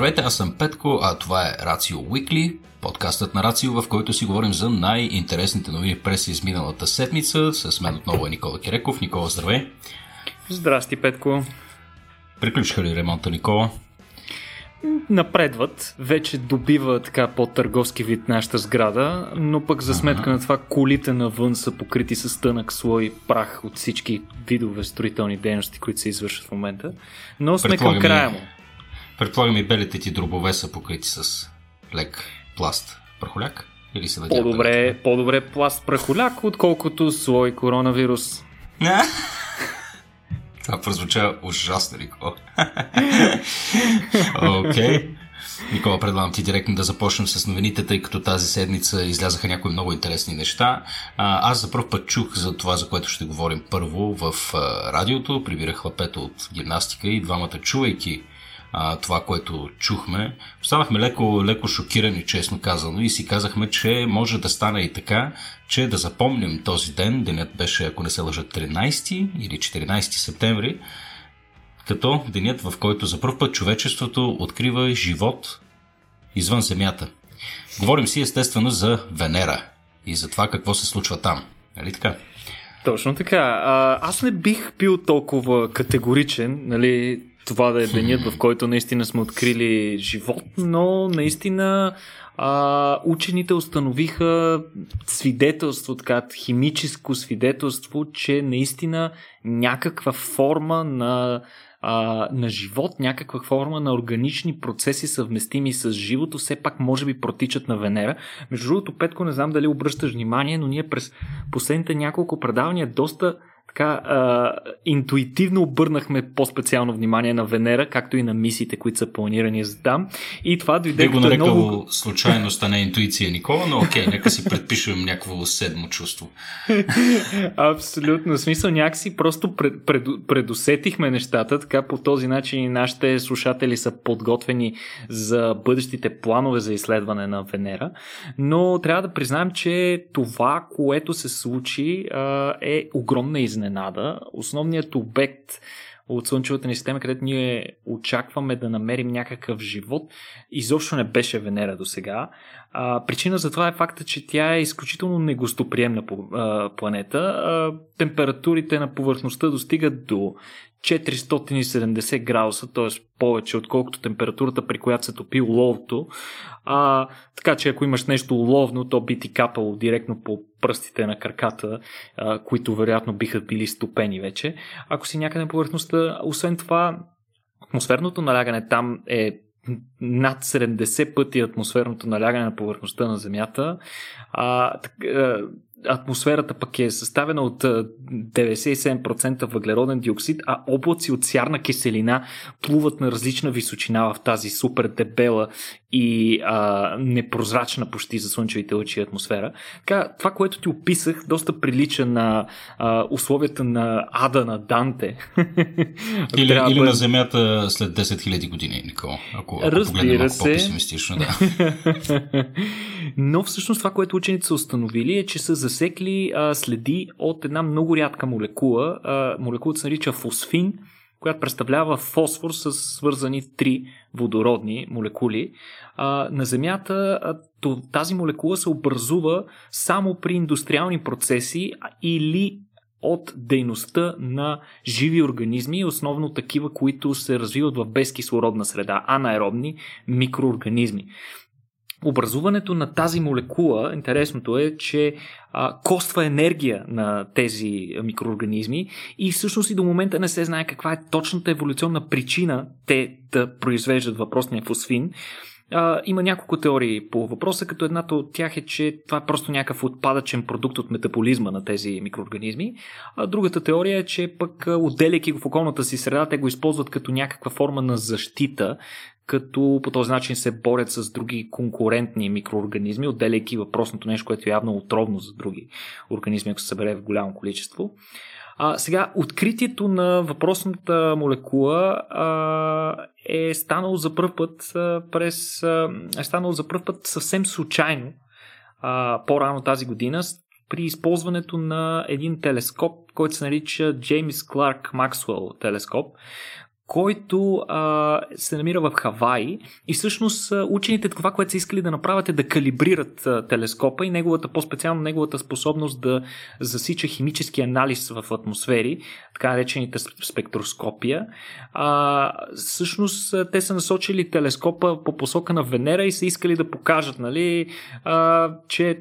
Здравейте, аз съм Петко, а това е Ratio Weekly, подкастът на Ratio, в който си говорим за най-интересните новини през изминалата седмица. С мен отново е Никола Киреков. Никола, здравей! Здрасти, Петко! Приключиха ли ремонта, Никола? Напредват, вече добива така по-търговски вид нашата сграда, но пък за сметка на това колите навън са покрити с тънък слой прах от всички видове строителни дейности, които се извършват в момента, но сме към края му. Предполагам и белите ти дробове са покрити с лек пласт прахоляк или се надявам? По-добре пласт прахоляк, отколкото слой коронавирус. Това прозвуча ужасно, Никола. Окей. Никола, предлагам ти директно да започнем с новините, тъй като тази седмица излязаха някои много интересни неща. Аз за първ път чух за това, за което ще говорим първо в радиото. Прибирах хлапето от гимнастика и двамата, чувайки това, което чухме, останахме леко шокирани, честно казано, и си казахме, че може да стане и така, че да запомним този ден. Денят беше, ако не се лъжа, 13 или 14 септември, като денят, в който за пръв път човечеството открива живот извън Земята. Говорим си, естествено, за Венера и за това какво се случва там. Нали така? Точно така. Аз не бих бил толкова категоричен, нали, това да е денят, в който наистина сме открили живот, но наистина учените установиха свидетелство, така химическо свидетелство, че наистина някаква форма на живот, някаква форма на органични процеси, съвместими с живото, все пак може би протичат на Венера. Между другото, Петко, не знам дали обръщаш внимание, но ние през последните няколко предавания доста така интуитивно обърнахме по-специално внимание на Венера, както и на мисиите, които са планирани за там. И това дойде като нарекал много... случайността на интуиция, Никола, но окей, нека си предпишем някакво седмо чувство. Абсолютно. В смисъл, някакси просто предусетихме нещата, така по този начин нашите слушатели са подготвени за бъдещите планове за изследване на Венера. Но трябва да признаем, че това, което се случи, е огромна изненада. Основният обект от Слънчевата ни система, където ние очакваме да намерим някакъв живот, изобщо не беше Венера досега. Причина за това е факта, че тя е изключително негостоприемна планета. Температурите на повърхността достигат до 470 градуса, т.е. повече, отколкото температурата, при която се топи оловото. Така че ако имаш нещо оловно, то би ти капало директно по пръстите на краката, които вероятно биха били стопени вече. Ако си някъде на повърхността, освен това, атмосферното налягане там е над 70 пъти атмосферното налягане на повърхността на Земята. Атмосферата пък е съставена от 97% въглероден диоксид, а облаци от сярна киселина плуват на различна височина в тази супер дебела и непрозрачна почти за слънчевите лъчи атмосфера. Така, това, което ти описах, доста прилича на условията на ада на Данте. Или на Земята след 10 000 години, Никола. Ако погледнем малко по-песимистично, да. Но всъщност това, което учените са установили, е, че са засекли следи от една много рядка молекула. Молекулата се нарича фосфин, която представлява фосфор с свързани три водородни молекули. На Земята тази молекула се образува само при индустриални процеси или от дейността на живи организми, основно такива, които се развиват в безкислородна среда, анаеробни микроорганизми. Образуването на тази молекула, интересното е, че коства енергия на тези микроорганизми и всъщност и до момента не се знае каква е точната еволюционна причина те да произвеждат въпросния фосфин. Има няколко теории по въпроса, като едната от тях е, че това е просто някакъв отпадъчен продукт от метаболизма на тези микроорганизми. Другата теория е, че пък отделяйки го в околната си среда, те го използват като някаква форма на защита, като по този начин се борят с други конкурентни микроорганизми, отделяйки въпросното нещо, което е явно отровно за други организми, ако се събере в голямо количество. Сега, откритието на въпросната молекула е станало за пръв път съвсем случайно по-рано тази година при използването на един телескоп, който се нарича James Clerk Maxwell телескоп, който се намира в Хавай, и всъщност учените това, което са искали да направят, е да калибрират телескопа и неговата, по-специално неговата способност да засича химически анализ в атмосфери, така наречените спектроскопия. Всъщност те са насочили телескопа по посока на Венера и са искали да покажат, нали, че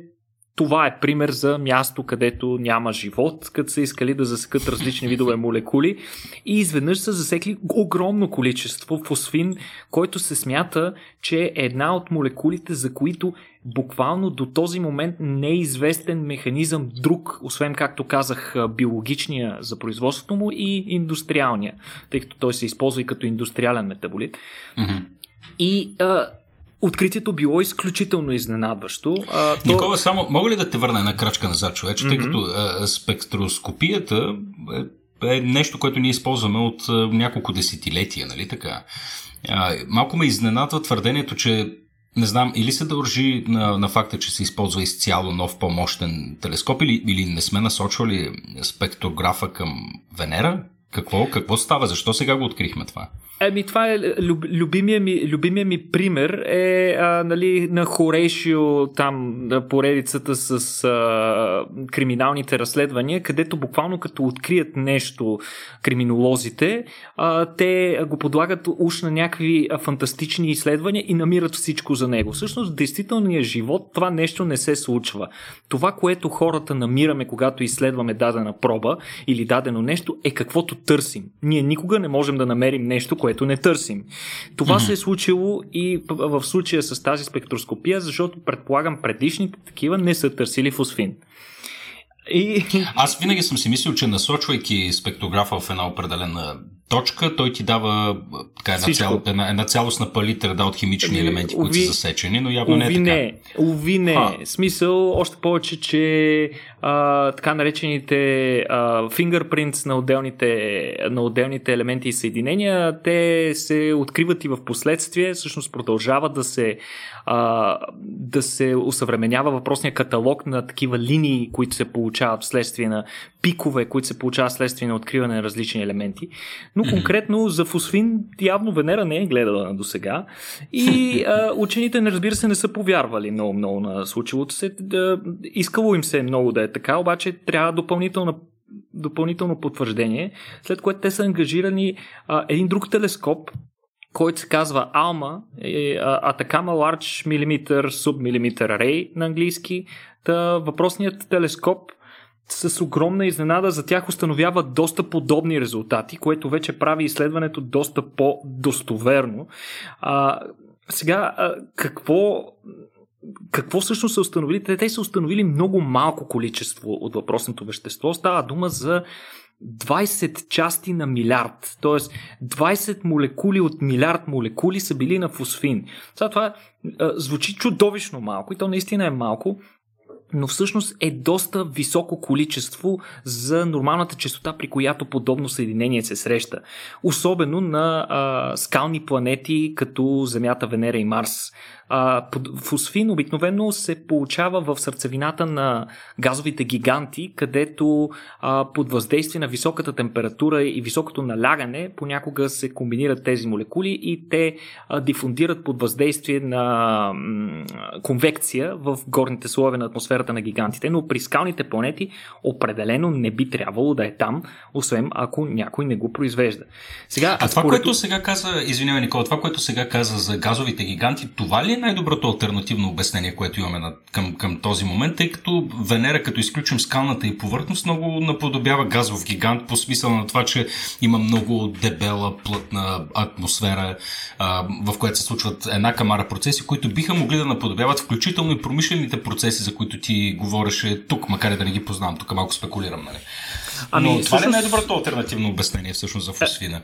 това е пример за място, където няма живот, като са искали да засекат различни видове молекули, и изведнъж са засекли огромно количество фосфин, който се смята, че е една от молекулите, за които буквално до този момент не е известен механизъм друг, освен, както казах, биологичния за производството му и индустриалния, тъй като той се използва и като индустриален метаболит. Mm-hmm. И откритието било изключително изненадващо. Никола, само мога ли да те върна една крачка назад, човече, тъй като спектроскопията е нещо, което ние използваме от няколко десетилетия, нали така? Малко ме изненадва твърдението, че не знам, или се дължи на факта, че се използва изцяло нов по-мощен телескоп, или не сме насочвали спектрографа към Венера? Какво става? Защо сега го открихме това? Това е любимия ми пример е на Хорейшио, там поредицата с криминалните разследвания, където буквално като открият нещо криминолозите, те го подлагат уж на някакви фантастични изследвания и намират всичко за него. Всъщност в действителния живот това нещо не се случва. Това, което хората намираме, когато изследваме дадена проба или дадено нещо, е каквото търсим. Ние никога не можем да намерим нещо, което не търсим. Това се е случило и в случая с тази спектроскопия, защото предполагам предишните такива не са търсили фосфин. Аз винаги съм си мислил, че насочвайки спектрографа в една определена точка, той ти дава така, една цялостна палитра от химични елементи, които са засечени, но явно не е така. Смисъл, още повече, че така наречените fingerprints на отделните елементи и съединения, те се откриват и в последствие, всъщност продължава да се усъвременява въпросния каталог на такива линии, които се получават вследствие на пикове, които се получават вследствие на откриване на различни елементи. Но конкретно за фосфин явно Венера не е гледала досега и учените, разбира се, не са повярвали много на случилото се. Искало им се много да е така, обаче трябва допълнително потвърждение, след което те са ангажирани един друг телескоп, който се казва ALMA, Atacama Large Millimeter Submillimeter Array на английски. Въпросният телескоп с огромна изненада за тях установяват доста подобни резултати, което вече прави изследването доста по-достоверно. Сега, какво всъщност са установили? Те са установили много малко количество от въпросното вещество. Става дума за 20 части на милиард. Тоест 20 молекули от милиард молекули са били на фосфин. Сега това звучи чудовищно малко и то наистина е малко, но всъщност е доста високо количество за нормалната честота, при която подобно съединение се среща. Особено на скални планети, като Земята, Венера и Марс. Фосфин обикновено се получава в сърцевината на газовите гиганти, където под въздействие на високата температура и високото налягане понякога се комбинират тези молекули и те дифундират под въздействие на конвекция в горните слоеве на атмосферата на гигантите, но при скалните планети определено не би трябвало да е там, освен ако някой не го произвежда. Сега, което сега каза, извинявай, Никола, това, което сега каза за газовите гиганти, това ли е най-доброто алтернативно обяснение, което имаме към този момент, тъй като Венера, като изключим скалната и повърхност, много наподобява газов гигант по смисъл на това, че има много дебела, плътна атмосфера, в която се случват една камара процеси, които биха могли да наподобяват включително и промишлените процеси, за които ти говореше тук, макар и да не ги познавам, тук малко спекулирам, нали? Но това ли е най-доброто алтернативно обяснение всъщност за фосфина?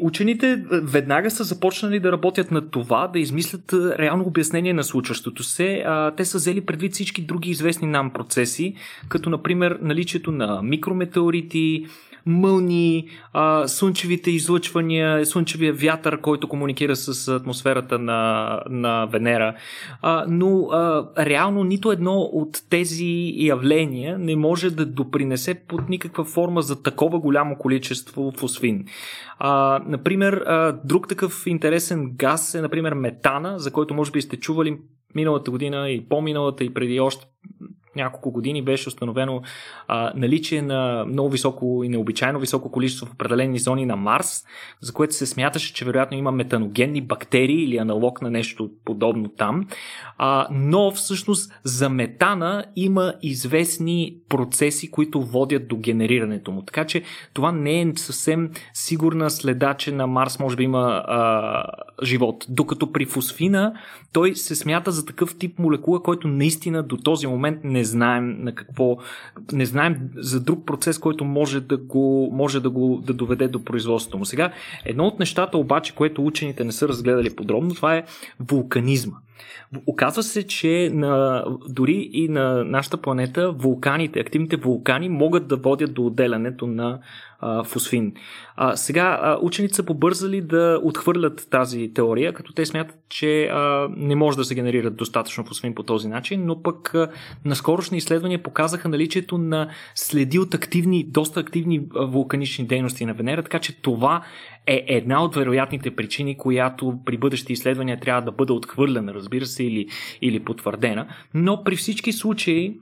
Учените веднага са започнали да работят на това, да измислят реално обяснение на случващото се. Те са взели предвид всички други известни нам процеси, като например наличието на микрометеорити, мълни, слънчевите излъчвания, слънчевия вятър, който комуникира с атмосферата на Венера. Но реално нито едно от тези явления не може да допринесе под никаква форма за такова голямо количество фосфин. Например, друг такъв интересен газ е, например, метана, за който може би сте чували миналата година и по-миналата и преди още няколко години беше установено наличие на много високо и необичайно високо количество в определени зони на Марс, за което се смяташе, че вероятно има метаногенни бактерии или аналог на нещо подобно там. Но всъщност за метана има известни процеси, които водят до генерирането му. Така че това не е съвсем сигурна следа, че на Марс може би има живот. Докато при фосфина той се смята за такъв тип молекула, който наистина до този момент не знаем за друг процес, който може да доведе до производството му. Сега, едно от нещата обаче, което учените не са разгледали подробно, това е вулканизма. Оказва се, че дори и на нашата планета вулканите, активните вулкани могат да водят до отделянето на фосфин. Сега учените са побързали да отхвърлят тази теория, като те смятат, че не може да се генерират достатъчно фосфин по този начин, но пък наскорошни изследвания показаха наличието на следи от доста активни вулканични дейности на Венера, така че това е една от вероятните причини, която при бъдещи изследвания трябва да бъде отхвърлена, разбира се, или потвърдена. Но при всички случаи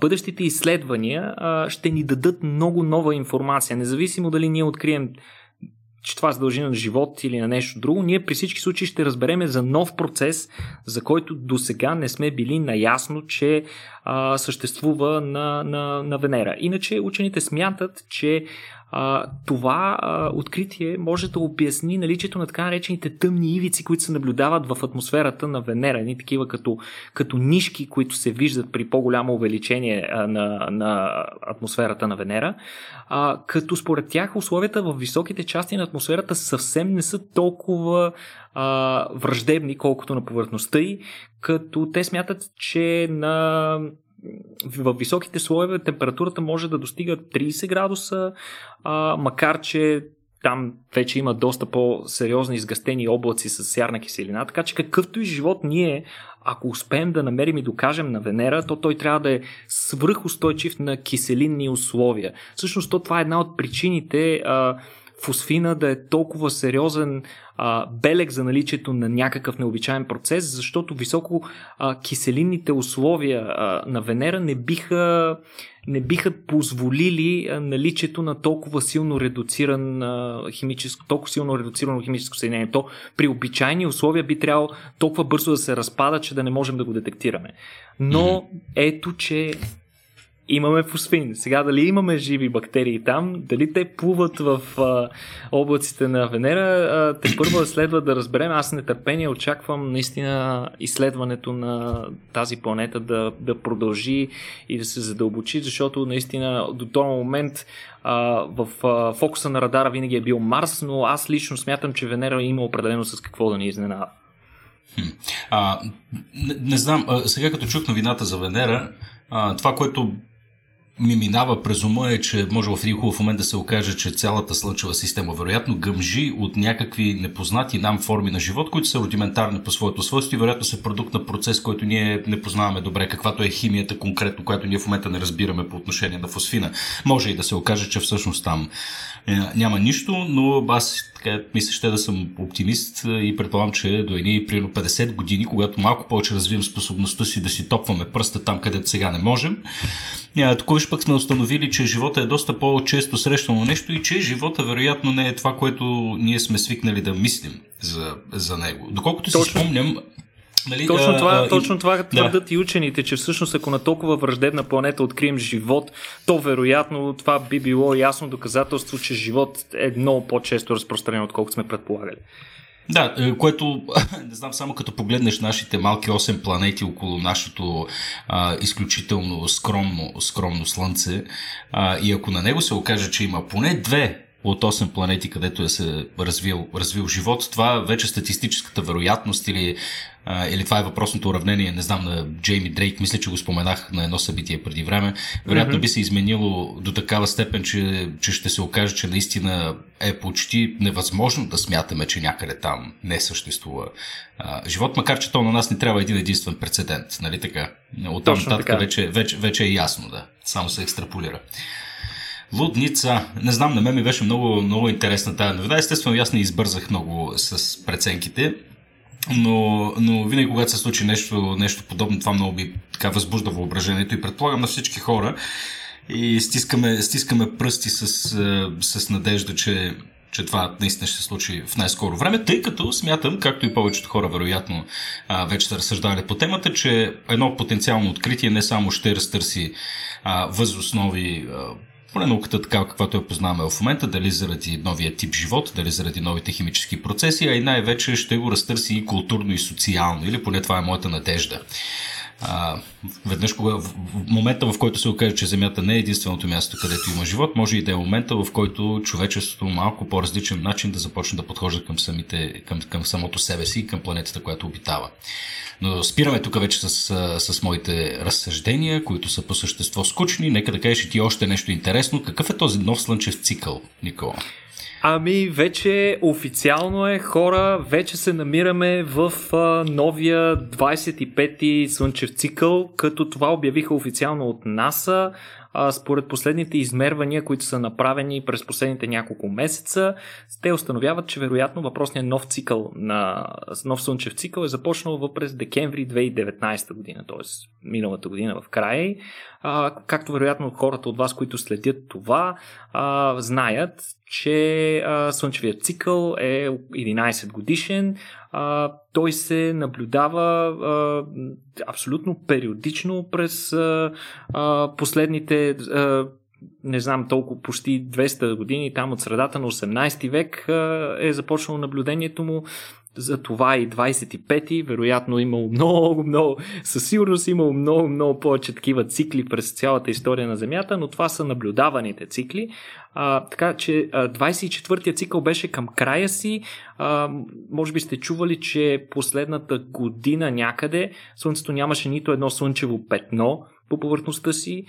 бъдещите изследвания ще ни дадат много нова информация, независимо дали ние открием, че това се дължи на живот или на нещо друго. Ние при всички случаи ще разбереме за нов процес, за който до сега не сме били наясно, че съществува на Венера. Иначе учените смятат, че това откритие може да обясни наличието на така наречените тъмни ивици, които се наблюдават в атмосферата на Венера. Едни такива като нишки, които се виждат при по-голямо увеличение на атмосферата на Венера. Като според тях условията в високите части на атмосферата съвсем не са толкова враждебни, колкото на повърхността й, като те смятат, че във високите слоеве температурата може да достига 30 градуса, макар че там вече има доста по-сериозни изгъстени облаци с сярна киселина, така че какъвто и живот ние, ако успеем да намерим и докажем на Венера, то той трябва да е свръхустойчив на киселинни условия. Всъщност това е една от причините фосфина да е толкова сериозен белег за наличието на някакъв необичайен процес, защото високо киселинните условия на Венера не биха позволили наличието на толкова силно редуцирано химическо съединение. То при обичайни условия би трябвало толкова бързо да се разпада, че да не можем да го детектираме. Но ето, че имаме фосфин. Сега дали имаме живи бактерии там, дали те плуват в облаците на Венера, тепърво следва да разберем. Аз с нетърпение очаквам наистина изследването на тази планета да продължи и да се задълбочи, защото наистина до този момент в фокуса на радара винаги е бил Марс, но аз лично смятам, че Венера има определено с какво да ни изненава. Не знам, сега като чух новината за Венера, това, което ми минава през ума е, че може в един хубав момент да се окаже, че цялата слънчева система вероятно гъмжи от някакви непознати нам форми на живот, които са рудиментарни по своето свойство и вероятно са продукт на процес, който ние не познаваме добре, каквато е химията конкретно, която ние в момента не разбираме по отношение на фосфина. Може и да се окаже, че всъщност там няма нищо, но аз така мисля, ще да съм оптимист и предполагам, че до едни примерно 50 години, когато малко повече развием способността си да си топваме пръста там, където сега не можем, токовиш пък сме установили, че живота е доста по-често срещано нещо и че живота вероятно не е това, което ние сме свикнали да мислим за него. Доколкото си спомням... Нали, точно това твърдат и учените, че всъщност ако на толкова враждебна планета открием живот, то вероятно това би било ясно доказателство, че живот е много по-често разпространен, отколкото сме предполагали. Да, което, не знам, само като погледнеш нашите малки 8 планети около нашето изключително скромно слънце и ако на него се окаже, че има поне две от 8 планети, където е се развил живот. Това вече статистическата вероятност или това е въпросното уравнение, не знам, на Джейми Дрейк, мисля, че го споменах на едно събитие преди време, вероятно би се изменило до такава степен, че ще се окаже, че наистина е почти невъзможно да смятаме, че някъде там не съществува живот, макар че то на нас не трябва един единствен прецедент, нали така? Оттам нататък вече е ясно, да. Само се екстраполира. Лудница. Не знам, на мен ми беше много, много интересна тая новина. Естествено, аз не избързах много с преценките, но винаги, когато се случи нещо подобно, това много би така възбужда въображението и предполагам на всички хора. И стискаме пръсти с надежда, че това наистина ще се случи в най-скоро време, тъй като смятам, както и повечето хора вероятно вече са разсъждали по темата, че едно потенциално откритие не само ще разтърси възоснови поне науката такава, каквато я познаваме в момента, дали заради новия тип живот, дали заради новите химически процеси, а и най-вече ще го разтърси и културно и социално, или поне това е моята надежда. Веднъж в момента, в който се окаже, че Земята не е единственото място, където има живот, може и да е момента, в който човечеството малко по-различен начин да започне да подхожда към самото себе си и към планетата, която обитава. Но спираме тук вече с моите разсъждения, които са по същество скучни. Нека да кажеш и ти още нещо интересно. Какъв е този нов слънчев цикъл, Никола? Ами вече официално е, хора, вече се намираме в новия 25-ти слънчев цикъл, като това обявиха официално от НАСА. Според последните измервания, които са направени през последните няколко месеца, те установяват, че вероятно въпросният нов слънчев цикъл е започнал през декември 2019 година, т.е. миналата година в края. Както вероятно хората от вас, които следят това, знаят, че слънчевият цикъл е 11 годишен. Той се наблюдава абсолютно периодично през последните, не знам толкова, почти 200 години, там от средата на 18 век е започнало наблюдението му. За това и 25-ти, вероятно имало много, със сигурност имало много повече такива цикли през цялата история на Земята, но това са наблюдаваните цикли. Така че 24-тия цикъл беше към края си. Може би сте чували, че последната година някъде Слънцето нямаше нито едно слънчево петно по повърхността си.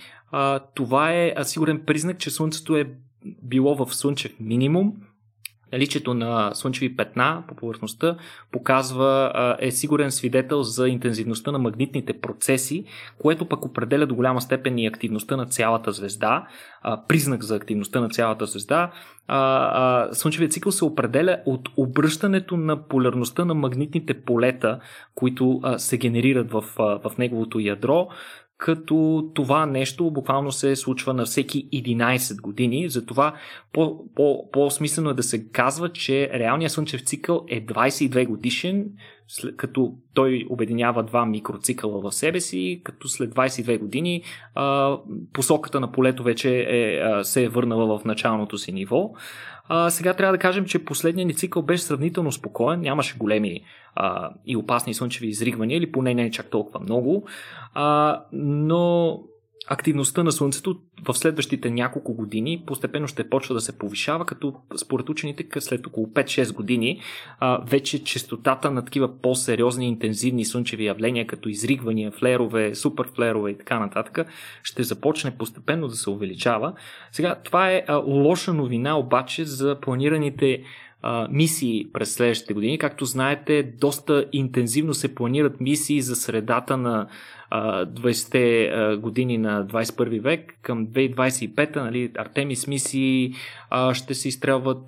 Това е сигурен признак, че Слънцето е било в слънчев минимум. Наличието на слънчеви петна по повърхността е сигурен свидетел за интензивността на магнитните процеси, което пък определя до голяма степен и активността на цялата звезда, признак за активността на цялата звезда. Слънчевият цикъл се определя от обръщането на полярността на магнитните полета, които се генерират в неговото ядро, като това нещо буквално се случва на всеки 11 години. Затова по-смислено е да се казва, че реалният слънчев цикъл е 22 годишен, като той обединява два микроцикъла в себе си, като след 22 години посоката на полето вече се е върнала в началното си ниво. Сега трябва да кажем, че последният ни цикъл беше сравнително спокоен, нямаше големи и опасни слънчеви изригвания, или поне не чак толкова много, но активността на Слънцето в следващите няколко години постепенно ще почва да се повишава, като според учените след около 5-6 години вече честотата на такива по-сериозни интензивни слънчеви явления, като изригвания, флерове, суперфлерове и така нататък, ще започне постепенно да се увеличава. Сега, това е лоша новина обаче за планираните мисии през следващите години. Както знаете, доста интензивно се планират мисии за средата на 20-те години на 21 век. Към 2025-та, нали, Артемис мисии ще се изстрелват,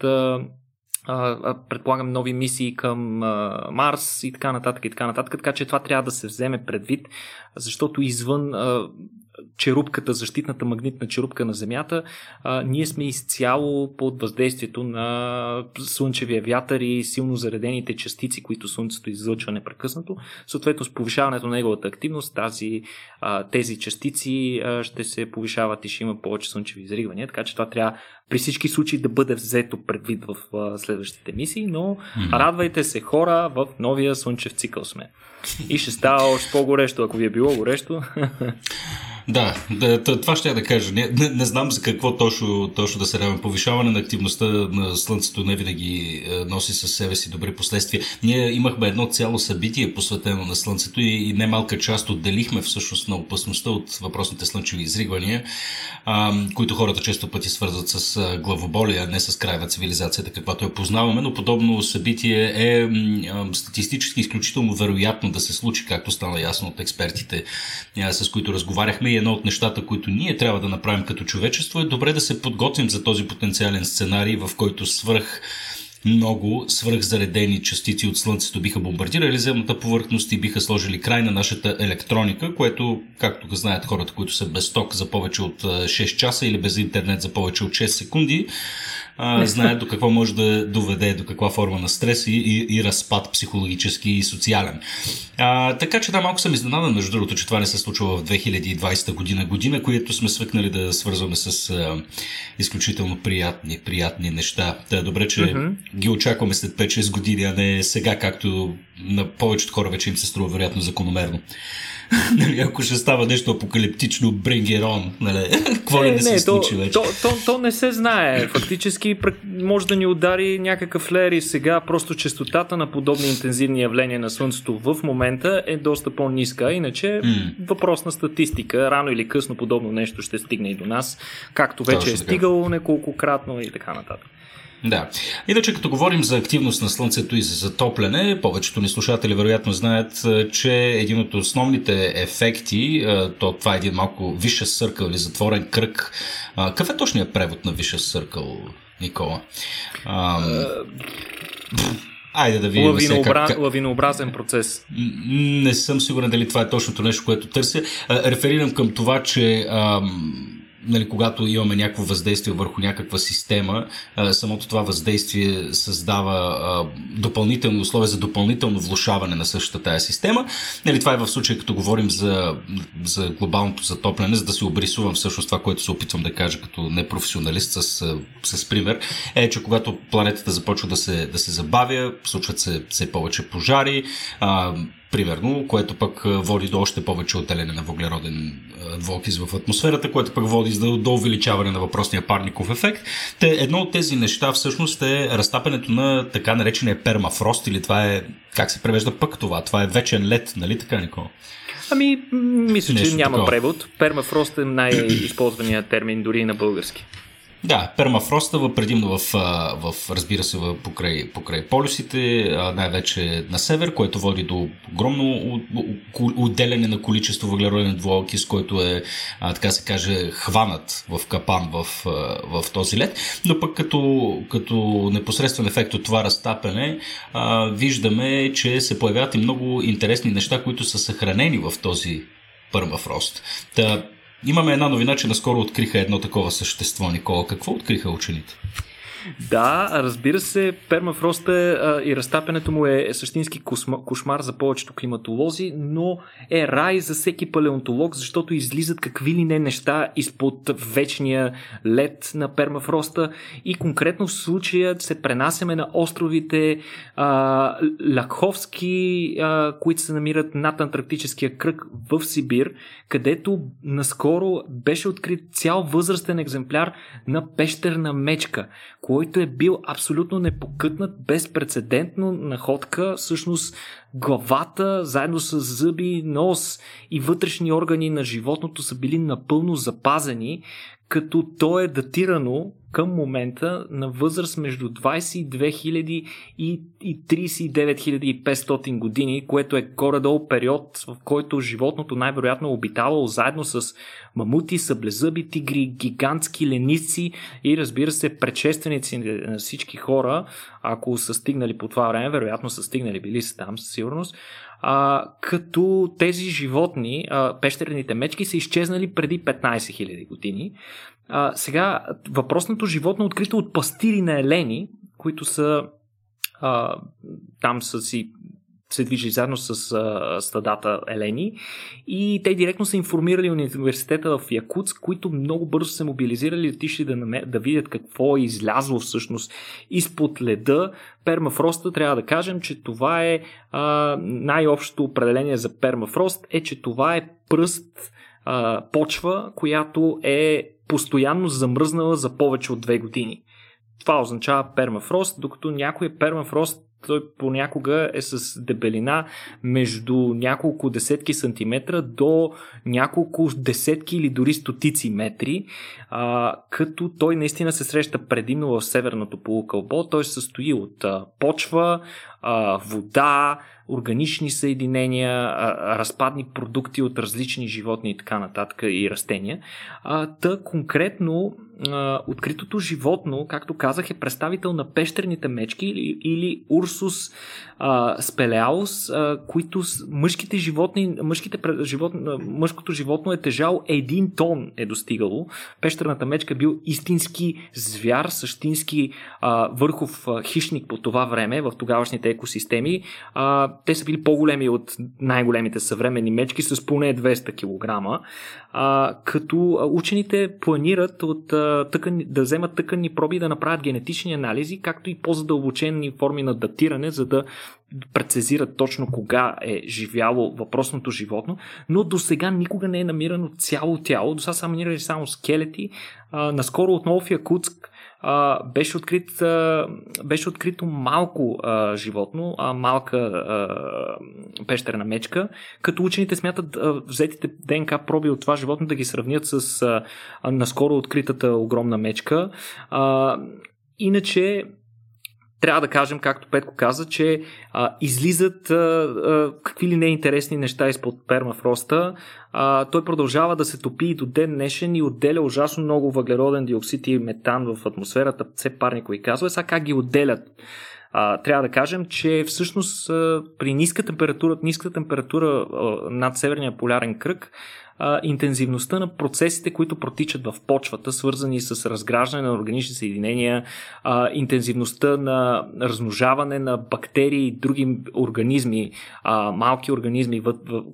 предполагам, нови мисии към Марс и така нататък, и така нататък. Така че това трябва да се вземе предвид, защото извън черупката, защитната магнитна черупка на Земята, ние сме изцяло под въздействието на слънчевия вятър и силно заредените частици, които Слънцето излъчва непрекъснато. Съответно, с повишаването на неговата активност, тези частици ще се повишават и ще има повече слънчеви изригвания, така че това трябва при всички случаи да бъде взето предвид в следващите мисии, но радвайте се, хора, в новия слънчев цикъл сме. И ще става още по-горещо, ако ви е било горещо. Да, това ще я да кажа. Не знам за какво точно да се радваме. Повишаване на активността на Слънцето не винаги носи със себе си добри последствия. Ние имахме едно цяло събитие посветено на Слънцето и немалка част отделихме всъщност на опасността от въпросните слънчеви изригвания, които хората често пъти свързват с главоболие, а не с края на цивилизацията, каквато я познаваме, но подобно събитие е статистически изключително вероятно да се случи, както стана ясно от експертите, с които разговаряхме, и едно от нещата, които ние трябва да направим като човечество, е добре да се подготвим за този потенциален сценарий, в който свръхзаредени частици от Слънцето биха бомбардирали земната повърхност и биха сложили край на нашата електроника, което, както знаят хората, които са без ток за повече от 6 часа или без интернет за повече от 6 секунди, знаят до какво може да доведе, до каква форма на стрес и разпад психологически и социален. Така че да, малко съм изненадан, между другото, че това не се случва в 2020 година, която сме свикнали да свързваме с изключително приятни неща. Да, добре, че ги очакваме след 5-6 години, а не сега, както на повечето хора вече им се струва вероятно закономерно. Нали, ако ще става нещо апокалиптично, bring it on, нали, какво ли не се случи вече? То не се знае. Фактически може да ни удари някакъв леер и сега, просто честотата на подобни интензивни явления на Слънцето в момента е доста по-ниска, иначе въпрос на статистика, рано или късно подобно нещо ще стигне и до нас, както вече е стигало неколкократно и така нататък. Да. Иначе, като говорим за активност на Слънцето и за затопляне, повечето ни слушатели вероятно знаят, че един от основните ефекти, това е един малко вишъс съркъл или затворен кръг. Какъв е точният превод на вишъс съркъл, Никола? Айде да видим. Лавинообразен процес. Не съм сигурен дали това е точното нещо, което търся. Реферирам към това, че нали, когато имаме някакво въздействие върху някаква система, самото това въздействие създава допълнителни условия за допълнително влошаване на същата тая система. Нали, това е в случая, като говорим за глобалното затопляне, за да се обрисувам всъщност това, което се опитвам да кажа като непрофесионалист с пример, е, че когато планетата започва да се забавя, случват се все повече пожари, примерно, което пък води до още повече отделяне на въглероден двуокис в атмосферата, което пък води до увеличаване на въпросния парников ефект. Едно от тези неща всъщност е разтапянето на така наречения пермафрост, или това е, как се превежда пък това? Това е вечен лед, нали така, Никола? Ами, мисля, че няма такова превод. Пермафрост е най-използваният термин дори на български. Да, пермафроста, предимно разбира се, покрай полюсите, най-вече на север, което води до огромно отделяне на количество въглероден двуокис, който е, така се каже, хванат в капан в този лед. Но пък като непосредствен ефект от това разтапяне, виждаме, че се появяват и много интересни неща, които са съхранени в този пермафрост. Имаме една новина, че наскоро откриха едно такова същество, Никола. Какво откриха учените? Да, разбира се, пермафроста и разтапянето му е същински кошмар за повечето климатолози, но е рай за всеки палеонтолог, защото излизат какви ли не неща изпод вечния лед на пермафроста и конкретно в случая се пренасяме на островите Лакховски, които се намират над Антарктическия кръг в Сибир, където наскоро беше открит цял възрастен екземпляр на пещерна мечка, който е бил абсолютно непокътнат, безпрецедентно находка, всъщност главата, заедно с зъби, нос и вътрешни органи на животното са били напълно запазени, като то е датирано към момента на възраст между 22 000 и 39 500 години, което е горе-долу период, в който животното най-вероятно обитавало заедно с мамути, саблезъби, тигри, гигантски леници и, разбира се, предшественици на всички хора, ако са стигнали по това време, вероятно са стигнали, били са там със сигурност. Като тези животни, пещерните мечки, са изчезнали преди 15 000 години. Сега въпросното животно е открито от пастири на елени, които са там са си се движи заедно с стадата елени и те директно са информирали университета в Якутск, които много бързо се мобилизирали и отишли да видят какво е излязло всъщност изпод леда. Пермафроста, трябва да кажем, че това е най-общото определение за пермафрост е, че това е пръст почва, която е постоянно замръзнала за повече от 2 години. Това означава пермафрост, докато някой пермафрост той понякога е с дебелина между няколко десетки сантиметра до няколко десетки или дори стотици метри, като той наистина се среща предимно в северното полукълбо. Той се състои от почва, вода, органични съединения, разпадни продукти от различни животни и така нататък и растения. Та конкретно откритото животно, както казах, е представител на пещерните мечки или Урсус спелеаус, които мъжките животни, мъжкото животно е тежало 1 тон е достигало. Пещерната мечка е бил истински звяр, същински върхов хищник по това време в тогавашните екосистеми. Те са били по-големи от най-големите съвременни мечки с поне 200 кг, като учените планират от да вземат тъканни проби, да направят генетични анализи, както и по-задълбочени форми на датиране, за да прецизират точно кога е живяло въпросното животно, но до сега никога не е намирано цяло тяло, до сега са намирали само скелети. Наскоро отново в Якутск беше открито малко животно, малка пещерна мечка, като учените смятат взетите ДНК проби от това животно да ги сравнят с наскоро откритата огромна мечка. Иначе трябва да кажем, както Петко каза, че излизат какви ли неинтересни неща изпод пермафроста. Той продължава да се топи и до ден днешен и отделя ужасно много въглероден диоксид и метан в атмосферата, все парникови газове. Сега как ги отделят? Трябва да кажем, че всъщност при ниската температура над Северния полярен кръг, интензивността на процесите, които протичат в почвата, свързани с разграждане на органични съединения, интензивността на размножаване на бактерии и други организми, малки организми,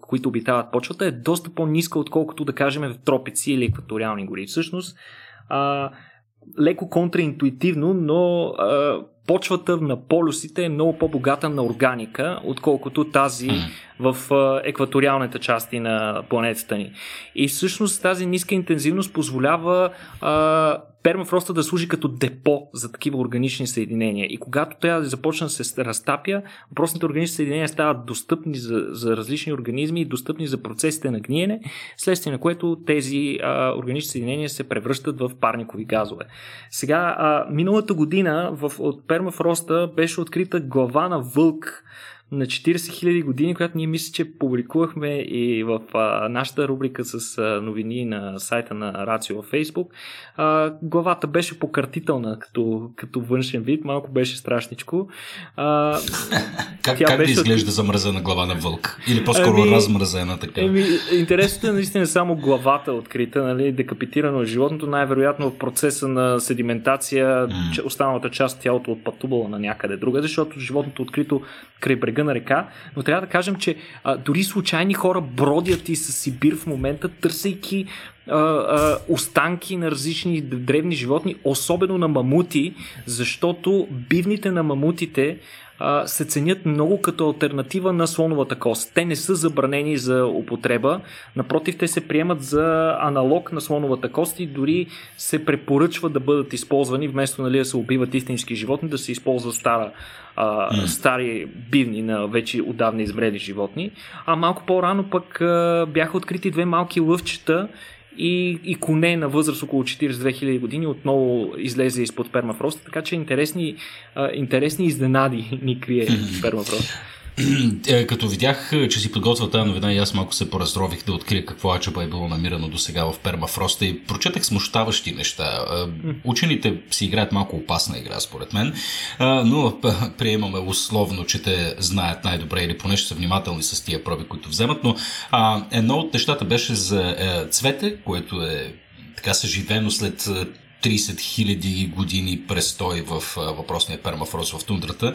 които обитават почвата, е доста по-ниска, отколкото да кажем в тропици или екваториални гори. Всъщност, леко контраинтуитивно, но почвата на полюсите е много по-богата на органика, отколкото тази в екваториалните части на планетата ни. И всъщност тази ниска интензивност позволява пермафроста да служи като депо за такива органични съединения. И когато тя започне да се разтапя, въпросните органични съединения стават достъпни за различни организми и достъпни за процесите на гниене, следствие на което тези органични съединения се превръщат в парникови газове. Сега, миналата година от пермафроста беше открита глава на вълк на 40 000 години, която ние мисля, че публикувахме и в нашата рубрика с новини на сайта на Ratio във Facebook. Главата беше покъртителна като външен вид, малко беше страшничко. Как беше... изглежда замръзена глава на вълк? Или по-скоро размръзена така? Интересното е наистина само главата открита, нали, декапитирано е животното, най-вероятно в процеса на седиментация, останалата част от тялото отпътувала на някъде друга, защото животното открито край брега на река, но трябва да кажем, че дори случайни хора бродят и със Сибир в момента, търсейки останки на различни древни животни, особено на мамути, защото бивните на мамутите се ценят много като алтернатива на слоновата кост. Те не са забранени за употреба, напротив, те се приемат за аналог на слоновата кост и дори се препоръчва да бъдат използвани, вместо нали, да се убиват истински животни, да се използват стари бивни на вече отдавна измрели животни. А малко по-рано пък бяха открити 2 малки лъвчета и коне на възраст около 42 000 години отново излезе изпод пермафроста, така че интересни изненади ни крие пермафрост. Като видях, че си подготвя тази новина и аз малко се поразрових да открия какво е било намирано до сега в пермафроста и прочетах смущаващи неща. Учените си играят малко опасна игра, според мен, но приемаме условно, че те знаят най-добре или поне ще са внимателни с тия проби, които вземат, но едно от нещата беше за цвете, което е така съживено след 30 000 години престой в въпросния пермафрост в тундрата.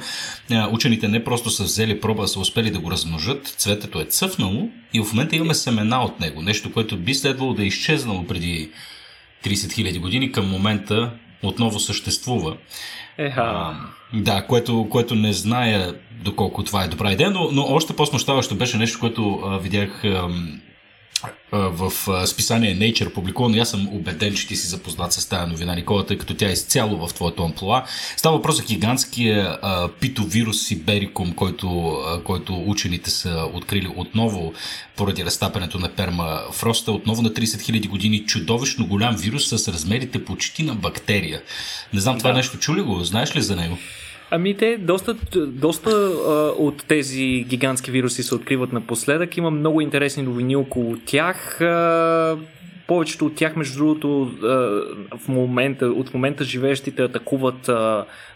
Учените не просто са взели проба, а са успели да го размножат. Цветето е цъфнало и в момента имаме семена от него. Нещо, което би следвало да е изчезнало преди 30 000 години, към момента отново съществува. Да, което не зная доколко това е добра идея, но още по-смущаващо беше нещо, което видях в списание Nature публикувано. Аз съм убеден, че ти си запознат с тази новина, Никола, тъй като тя е изцяло в твоето амплуа. Става въпрос за гигантския Питовирус Sibericum, който учените са открили отново поради разтапянето на пермафроста. Отново на 30 000 години чудовищно голям вирус с размерите почти на бактерия. Не знам, това нещо чу ли го? Знаеш ли за него? Ами те доста от тези гигантски вируси се откриват напоследък. Има много интересни новини около тях. Повечето от тях, между другото, от момента живеещите атакуват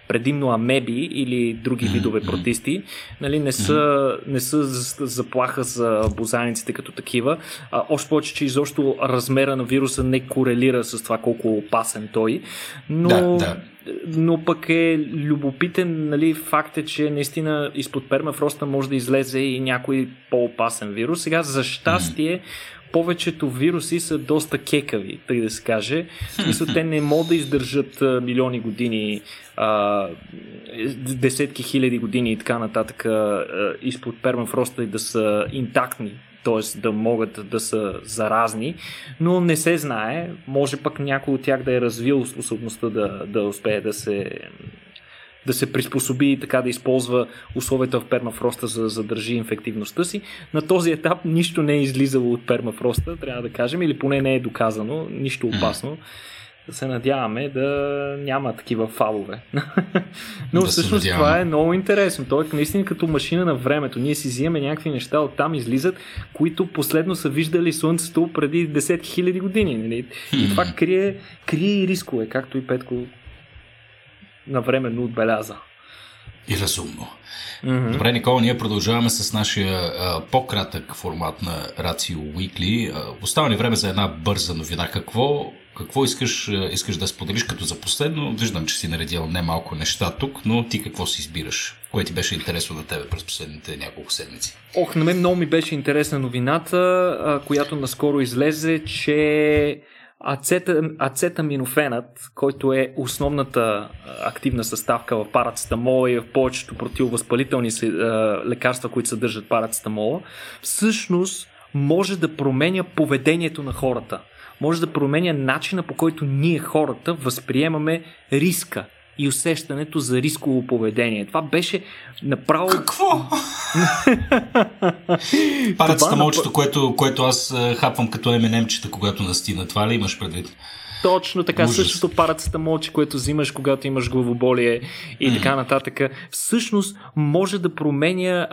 предимно амеби или други видове протисти. Нали, не са заплаха за бозайниците като такива. Още повече, че изобщо размера на вируса не корелира с това колко опасен той. Но пък е любопитен, нали, факт е, че наистина изпод пермафроста може да излезе и някой по-опасен вирус. Сега, за щастие, повечето вируси са доста кекави, тъй да се каже. Мисля, те не могат да издържат милиони години, десетки хиляди години и така нататък изпод пермафроста и да са интактни, т.е. да могат да са заразни, но не се знае. Може пък някой от тях да е развил способността да успее да се приспособи и така да използва условията в пермафроста, за да задържи инфективността си. На този етап нищо не е излизало от пермафроста, трябва да кажем, или поне не е доказано, нищо опасно. Да се надяваме да няма такива фалове. Но да, всъщност това е много интересно. Той е наистина като машина на времето. Ние си взимаме някакви неща, оттам излизат, които последно са виждали Слънцето преди десетки хиляди години. Нали? И това крие и рискове, както и Петко навременно отбеляза. И разумно. Добре, Никола, ние продължаваме с нашия по-кратък формат на Ratio Weekly. Остава ни време за една бърза новина. Какво искаш да споделиш като за последно? Виждам, че си наредил немалко неща тук, но ти какво си избираш? Кое ти беше интересно на тебе през последните няколко седмици? На мен много ми беше интересна новината, която наскоро излезе, че ацетаминофенът, който е основната активна съставка в парацетамола и в повечето противовъзпалителни лекарства, които съдържат парацетамола, всъщност може да променя поведението на хората. Може да променя начина, по който ние хората възприемаме риска и усещането за рисково поведение. Това беше направо... Какво? Парацетамолчето, което аз хапвам като M&M-чета, когато настина. Това ли имаш предвид? Точно така, същото парацетамолче, което взимаш, когато имаш главоболие и така нататък. Всъщност може да променя...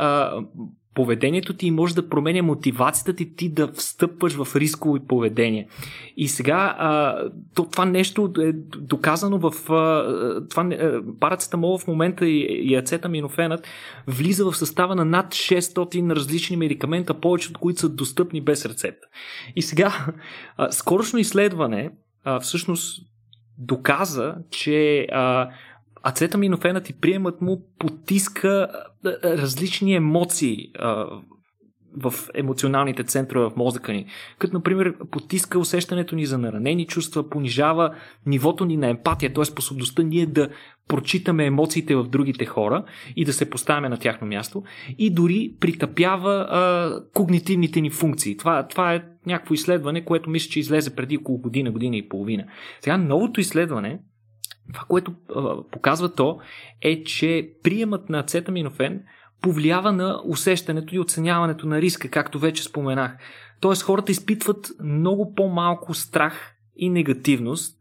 поведението ти може да променя мотивацията ти да встъпваш в рисково поведение. И сега това нещо е доказано в... парацетамола в момента и ацетаминофенът влиза в състава на над 600 различни медикамента, повече от които са достъпни без рецепта. И сега скорошно изследване всъщност доказа, че... ацетаминофенът и приемът му потиска различни емоции в емоционалните центрове в мозъка ни. Като, например, потиска усещането ни за наранени чувства, понижава нивото ни на емпатия, т.е. способността ние да прочитаме емоциите в другите хора и да се поставяме на тяхно място, и дори притъпява когнитивните ни функции. Това е някакво изследване, което мисля, че излезе преди около година и половина. Сега новото изследване, това, което показва то, е, че приемът на ацетаминофен повлиява на усещането и оценяването на риска, както вече споменах. Тоест хората изпитват много по-малко страх и негативност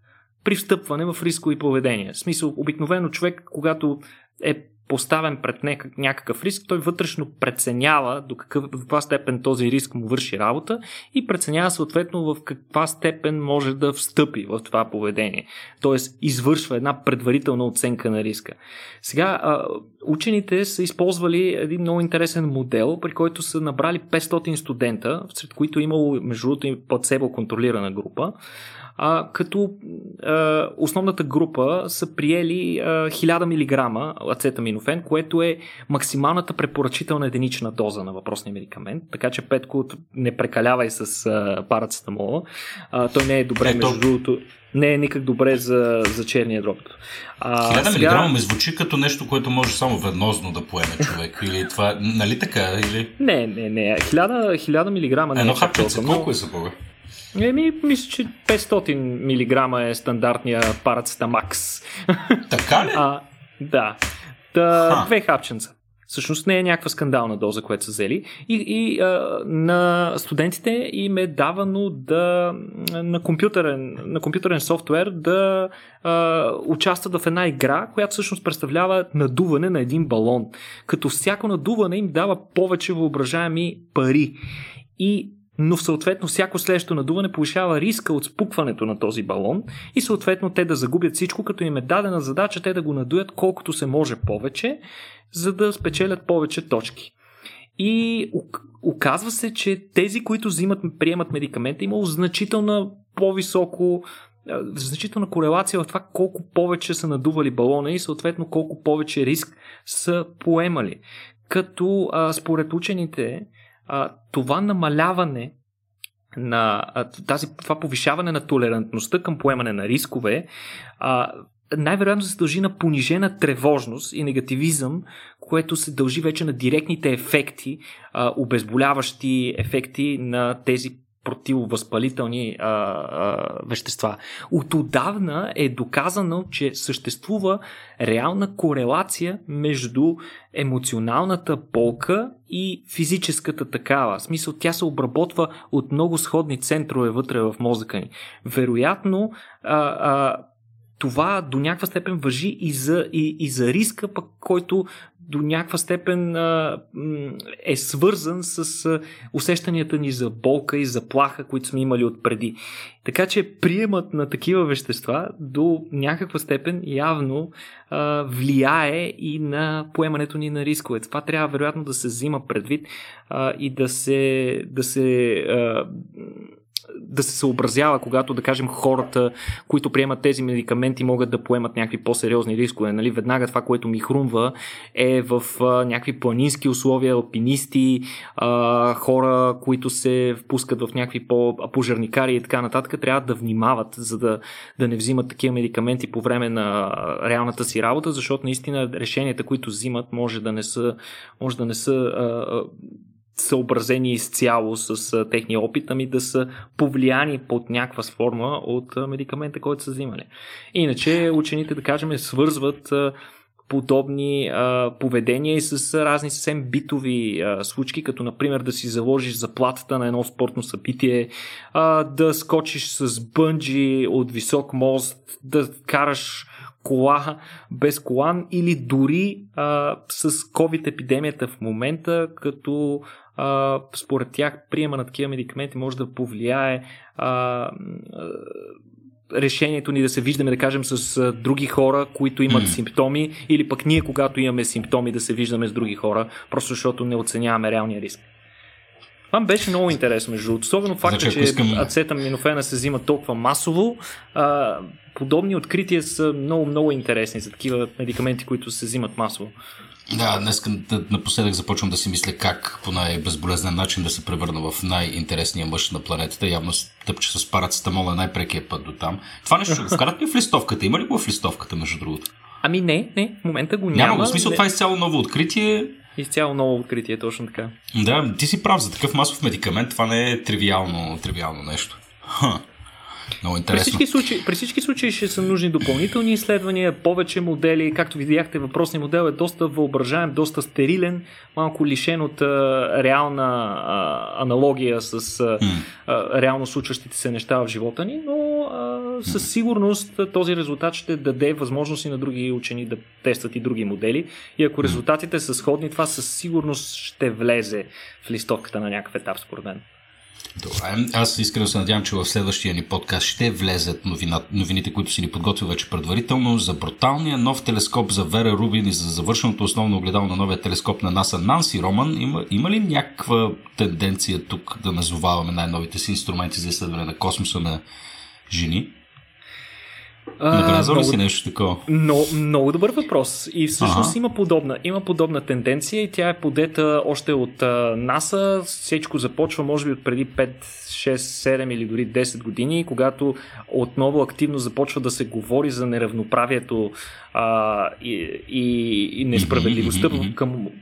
при встъпване в рискови поведения. В смисъл, обикновено човек, когато е поставен пред някакъв риск, той вътрешно преценява до каква степен този риск му върши работа и преценява съответно в каква степен може да встъпи в това поведение. Тоест извършва една предварителна оценка на риска. Сега учените са използвали един много интересен модел, при който са набрали 500 студента, сред които имало между другото и плацебо контролирана група, като основната група са приели 1000 мг ацетаминофен, което е максималната препоръчителна единична доза на въпросния медикамент, така че Петко, не прекалявай с парацетамола. Той не е добре, между другото. Не е никак добре за черния дроб. 1000 мг ми звучи като нещо, което може само веднозно да поеме човек. Или това, нали така? Или... Не. 1000 мг не е. Едно хапчеце, колко е за Бога? Мисля, че 500 мг е стандартния парацетамакс. Така ли? Да. Две хапченца. Всъщност не е някаква скандална доза, която са взели. И на студентите им е давано на компютърен софтуер да участват в една игра, която всъщност представлява надуване на един балон. Като всяко надуване им дава повече въображаеми пари. Но съответно всяко следващо надуване повишава риска от спукването на този балон и съответно те да загубят всичко, като им е дадена задача те да го надуят колкото се може повече, за да спечелят повече точки. И оказва се, че тези, които приемат медикамента, имало значителна корелация в това колко повече са надували балона и съответно колко повече риск са поемали. Като според учените това намаляване на това повишаване на толерантността към поемане на рискове най-вероятно се дължи на понижена тревожност и негативизъм, което се дължи вече на директните ефекти, обезболяващи ефекти на тези противовъзпалителни вещества. Отодавна е доказано, че съществува реална корелация между емоционалната болка и физическата такава. В смисъл, тя се обработва от много сходни центрове вътре в мозъка ни. Вероятно, това до някаква степен важи и за риска, пък който до някаква степен е свързан с усещанията ни за болка и за плаха, които сме имали отпреди. Така че приемът на такива вещества до някаква степен явно влияе и на поемането ни на рискове. Това трябва вероятно да се взима предвид и да се съобразява, когато, да кажем, хората, които приемат тези медикаменти, могат да поемат някакви по-сериозни рискове. Нали? Веднага това, което ми хрумва, е в някакви планински условия, алпинисти, хора, които се впускат в някакви пожарникари и така нататък, трябва да внимават, за да не взимат такива медикаменти по време на реалната си работа, защото наистина решенията, които взимат, може да не са съобразени изцяло с техния опит, ами да са повлияни под някаква форма от медикамента, който са взимали. Иначе учените, да кажем, свързват подобни поведения и с разни съвсем битови случки, като например да си заложиш заплатата на едно спортно събитие, да скочиш с бънджи от висок мост, да караш кола без колан или дори с COVID епидемията в момента, като според тях приема на такива медикаменти може да повлияе решението ни да се виждаме, да кажем, с други хора, които имат симптоми, или пък ние, когато имаме симптоми, да се виждаме с други хора, просто защото не оценяваме реалния риск. Това беше много интересно, между особено факта, че ацетаминофена се взима толкова масово. Подобни открития са много интересни за такива медикаменти, които се взимат масово. Да, днес напоследък започвам да си мисля как по най-безболезнен начин да се превърна в най-интересния мъж на планетата. Явно тъпче с парацетамола най-прекия път до там. Това нещо ще го вкарат ли в листовката? Има ли го в листовката, между другото? Ами не, в момента го няма. В смисъл, не. Това е изцяло ново откритие. Изцяло ново откритие, точно така. Да, ти си прав, за такъв масов медикамент това не е тривиално нещо. Много интересно. При всички случаи ще са нужни допълнителни изследвания, повече модели. Както видяхте, въпросният модел е доста въображаем, доста стерилен, малко лишен от реална аналогия с реално случващите се неща в живота ни, но със сигурност този резултат ще даде възможност и на други учени да тестват и други модели. И ако резултатите са сходни, това със сигурност ще влезе в листовката на някакъв етап, според мен. Добре. Аз искрено се надявам, че в следващия ни подкаст ще влезат новините, които си ни подготвил вече предварително, за бруталния нов телескоп за Вера Рубин и за завършеното основно огледало на новия телескоп на НАСА Нанси Роман. Има ли някаква тенденция тук да назоваваме най-новите си инструменти за изследване на космоса на жени? Набелязва ли си нещо такова? Много добър въпрос. И всъщност има подобна тенденция и тя е подета още от НАСА. Всичко започва може би от преди 5, 6, 7 или дори 10 години, когато отново активно започва да се говори за неравноправието и несправедливостта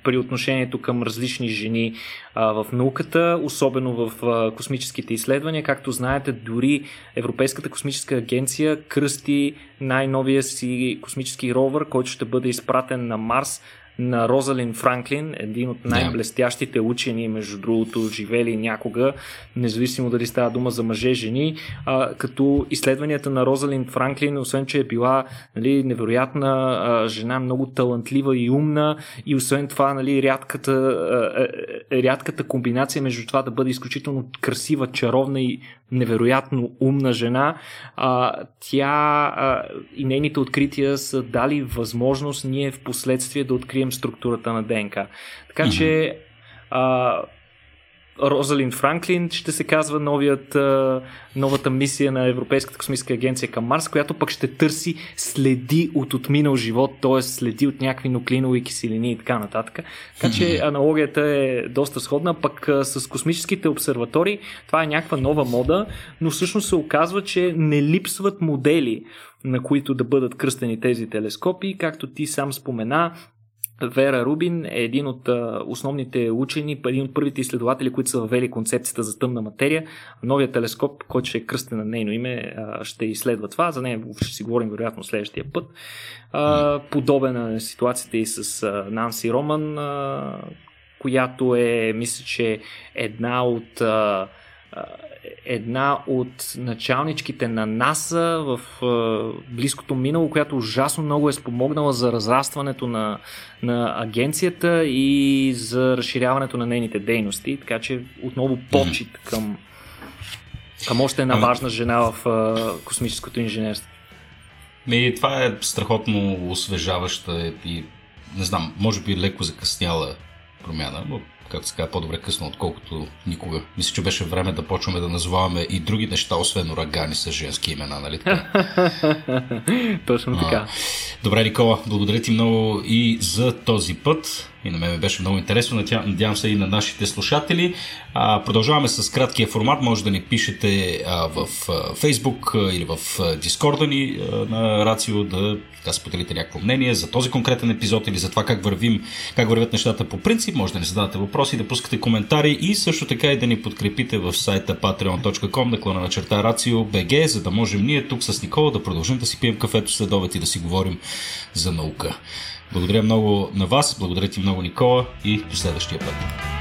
при отношението към различни жени в науката, особено в космическите изследвания. Както знаете, дори Европейската космическа агенция кръсти най-новия си космически ровър, който ще бъде изпратен на Марс, на Розалин Франклин, един от най-блестящите учени, между другото, живели някога, независимо дали става дума за мъже, жени, като изследванията на Розалин Франклин, освен че е била невероятна жена, много талантлива и умна, и освен това рядката комбинация между това да бъде изключително красива, чаровна и невероятно умна жена, тя и нейните открития са дали възможност ние в последствие да открием структурата на ДНК. Така че Розалин Франклин ще се казва новата мисия на Европейската космическа агенция към Марс, която пък ще търси следи от отминал живот, т.е. следи от някакви нуклеинови киселини и така нататък. Така че аналогията е доста сходна, пък с космическите обсерватории това е някаква нова мода, но всъщност се оказва, че не липсват модели, на които да бъдат кръстени тези телескопи. Както ти сам спомена, Вера Рубин е един от основните учени, един от първите изследователи, които са въвели концепцията за тъмна материя. Новия телескоп, който ще е кръстен на нейно име, ще изследва това. За нея ще си говорим вероятно следващия път. Подобна е ситуацията и с Нанси Роман, която е, мисля, че една от началничките на НАСА в близкото минало, която ужасно много е спомогнала за разрастването на агенцията и за разширяването на нейните дейности. Така че отново почит към още една важна жена в космическото инженерство. Това е страхотно освежаваща и не знам, може би леко закъсняла промяна, но както се казва, по-добре късно, отколкото никога. Мисля, че беше време да почваме да назоваваме и други неща, освен урагани с женски имена, нали така? Точно така. Добре, Никола, благодаря ти много и за този път. И на мен ми беше много интересно, надявам се и на нашите слушатели. Продължаваме с краткия формат, може да ни пишете в Facebook или в Discord ни на Рацио, да споделите някакво мнение за този конкретен епизод или за това как вървят нещата по принцип. Може да ни зададете въпроси, да пускате коментари и също така и да ни подкрепите в сайта patreon.com/RACIO.BG, за да можем ние тук с Никола да продължим да си пием кафето следобед и да си говорим за наука. Благодаря много на вас, благодаря ти много, Никола, и до следващия път.